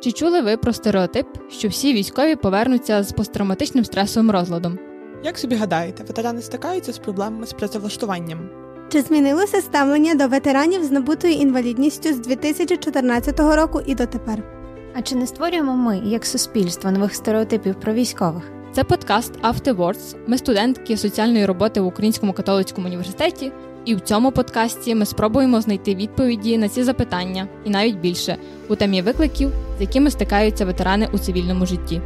Чи чули ви про стереотип, що всі військові повернуться з посттравматичним стресовим розладом? Як собі гадаєте, ветерани стикаються з проблемами з працевлаштуванням? Чи змінилося ставлення до ветеранів з набутою інвалідністю з 2014 року і дотепер? А чи не створюємо ми, як суспільство, нових стереотипів про військових? Це подкаст «Afterwards». Ми студентки соціальної роботи в Українському католицькому університеті, і в цьому подкасті ми спробуємо знайти відповіді на ці запитання, і навіть більше, у темі викликів, з якими стикаються ветерани у цивільному житті.